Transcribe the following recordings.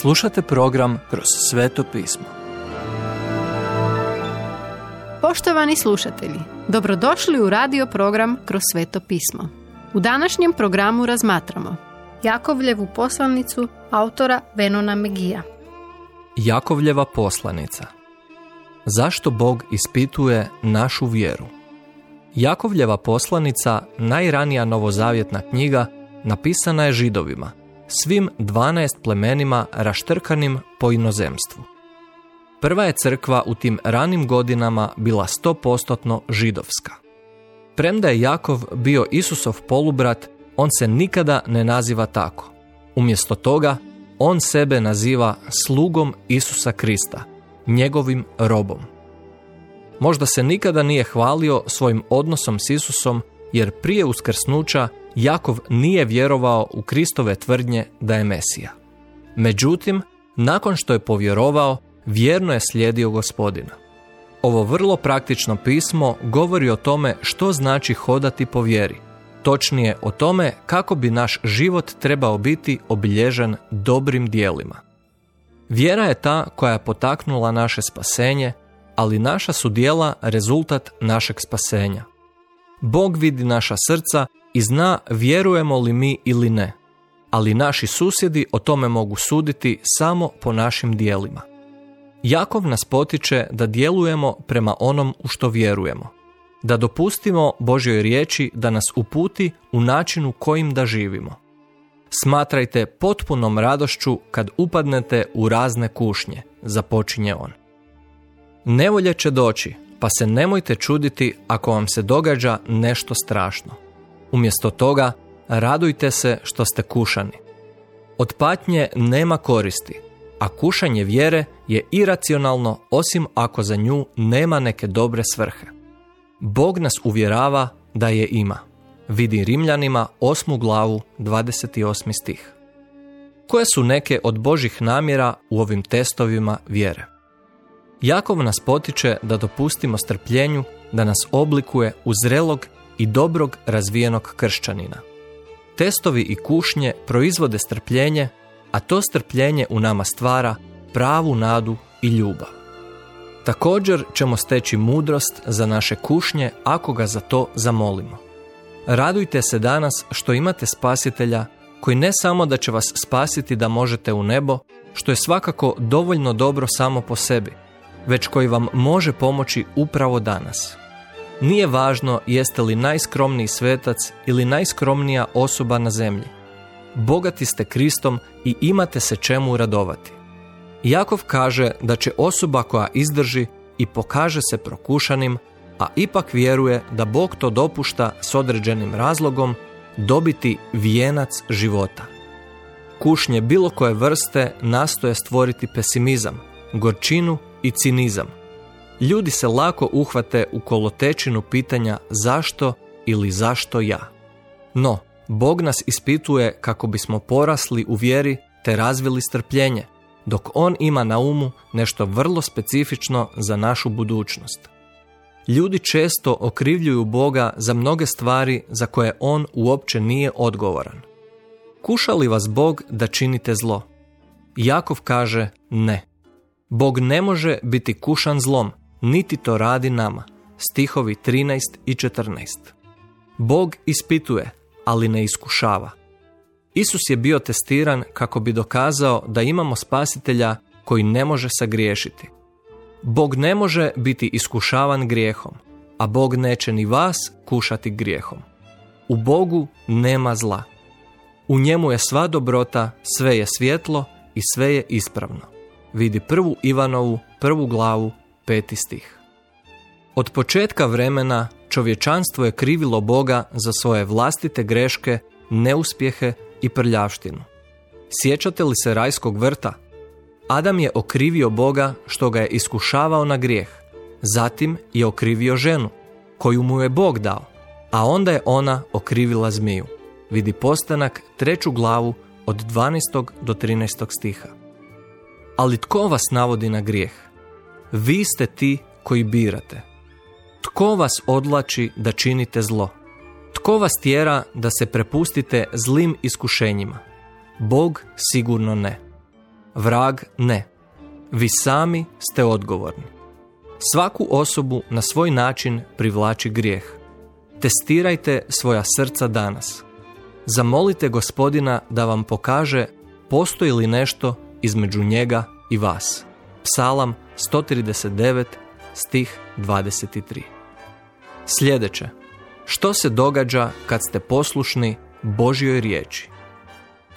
Slušate program Kroz sveto pismo. Poštovani slušatelji, dobrodošli u radio program Kroz sveto pismo. U današnjem programu razmatramo Jakovljevu poslanicu autora Venona Megija. Jakovljeva poslanica. Zašto Bog ispituje našu vjeru? Jakovljeva poslanica, najranija novozavjetna knjiga, napisana je Židovima, svim 12 plemenima raštrkanim po inozemstvu. Prva je crkva u tim ranim godinama bila 100% židovska. Premda je Jakov bio Isusov polubrat, on se nikada ne naziva tako. Umjesto toga, on sebe naziva slugom Isusa Krista, njegovim robom. Možda se nikada nije hvalio svojim odnosom s Isusom, jer prije uskrsnuća Jakov nije vjerovao u Kristove tvrdnje da je Mesija. Međutim, nakon što je povjerovao, vjerno je slijedio Gospodina. Ovo vrlo praktično pismo govori o tome što znači hodati po vjeri, točnije o tome kako bi naš život trebao biti obilježen dobrim djelima. Vjera je ta koja je potaknula naše spasenje, ali naša su djela rezultat našeg spasenja. Bog vidi naša srca i zna vjerujemo li mi ili ne, ali naši susjedi o tome mogu suditi samo po našim djelima. Jakov nas potiče da djelujemo prema onom u što vjerujemo, da dopustimo Božjoj riječi da nas uputi u načinu kojim da živimo. Smatrajte potpunom radošću kad upadnete u razne kušnje, započinje on. Nevolje će doći, pa se nemojte čuditi ako vam se događa nešto strašno. Umjesto toga, radujte se što ste kušani. Od patnje nema koristi, a kušanje vjere je iracionalno osim ako za nju nema neke dobre svrhe. Bog nas uvjerava da je ima. Vidi Rimljanima 8. glavu 28. stih. Koje su neke od Božjih namjera u ovim testovima vjere? Jakov nas potiče da dopustimo strpljenju da nas oblikuje u zrelog i dobrog razvijenog kršćanina. Testovi i kušnje proizvode strpljenje, a to strpljenje u nama stvara pravu nadu i ljubav. Također ćemo steći mudrost za naše kušnje ako ga za to zamolimo. Radujte se danas što imate spasitelja koji ne samo da će vas spasiti da možete u nebo, što je svakako dovoljno dobro samo po sebi, već koji vam može pomoći upravo danas. Nije važno jeste li najskromniji svetac ili najskromnija osoba na zemlji. Bogati ste Kristom i imate se čemu radovati. Jakov kaže da će osoba koja izdrži i pokaže se prokušanim, a ipak vjeruje da Bog to dopušta s određenim razlogom, dobiti vijenac života. Kušnje bilo koje vrste nastoje stvoriti pesimizam, gorčinu i cinizam. Ljudi se lako uhvate u kolotečinu pitanja zašto ili zašto ja. No, Bog nas ispituje kako bismo porasli u vjeri te razvili strpljenje, dok on ima na umu nešto vrlo specifično za našu budućnost. Ljudi često okrivljuju Boga za mnoge stvari za koje on uopće nije odgovoran. Kuša li vas Bog da činite zlo? Jakov kaže ne. Bog ne može biti kušan zlom, niti to radi nama. Stihovi 13 i 14. Bog ispituje, ali ne iskušava. Isus je bio testiran kako bi dokazao da imamo spasitelja koji ne može sagriješiti. Bog ne može biti iskušavan grijehom, a Bog neće ni vas kušati grijehom. U Bogu nema zla. U njemu je sva dobrota, sve je svjetlo i sve je ispravno. Vidi 1. Ivanovu, 1. glavu, 5. stih. Od početka vremena čovječanstvo je krivilo Boga za svoje vlastite greške, neuspjehe i prljavštinu. Sjećate li se rajskog vrta? Adam je okrivio Boga što ga je iskušavao na grijeh. Zatim je okrivio ženu, koju mu je Bog dao, a onda je ona okrivila zmiju. Vidi Postanak 3. glavu od 12. do 13. stiha. Ali tko vas navodi na grijeh? Vi ste ti koji birate. Tko vas odlači da činite zlo? Tko vas tjera da se prepustite zlim iskušenjima? Bog sigurno ne. vrag ne. Vi sami ste odgovorni. Svaku osobu na svoj način privlači grijeh. Testirajte svoja srca danas. Zamolite Gospodina da vam pokaže postoji li nešto između njega i vas. Psalam 139, stih 23. Sljedeće. Što se događa kad ste poslušni Božjoj riječi?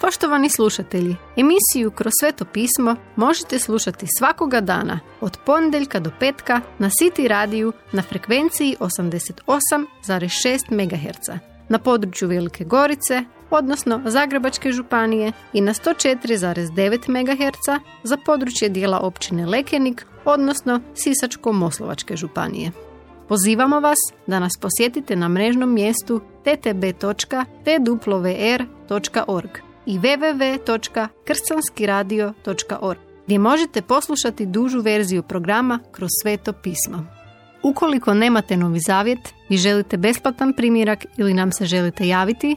Poštovani slušatelji, emisiju Kroz sveto pismo možete slušati svakoga dana od ponedjeljka do petka na City radiju na frekvenciji 88,6 MHz na području Velike Gorice, odnosno Zagrebačke županije i na 104,9 MHz za područje dijela općine Lekenik, odnosno Sisačko-Moslavačke županije. Pozivamo vas da nas posjetite na mrežnom mjestu ttb.twr.org i www.krstanskiradio.org gdje možete poslušati dužu verziju programa Kroz sveto pismo. Ukoliko nemate Novi zavjet i želite besplatan primjerak ili nam se želite javiti,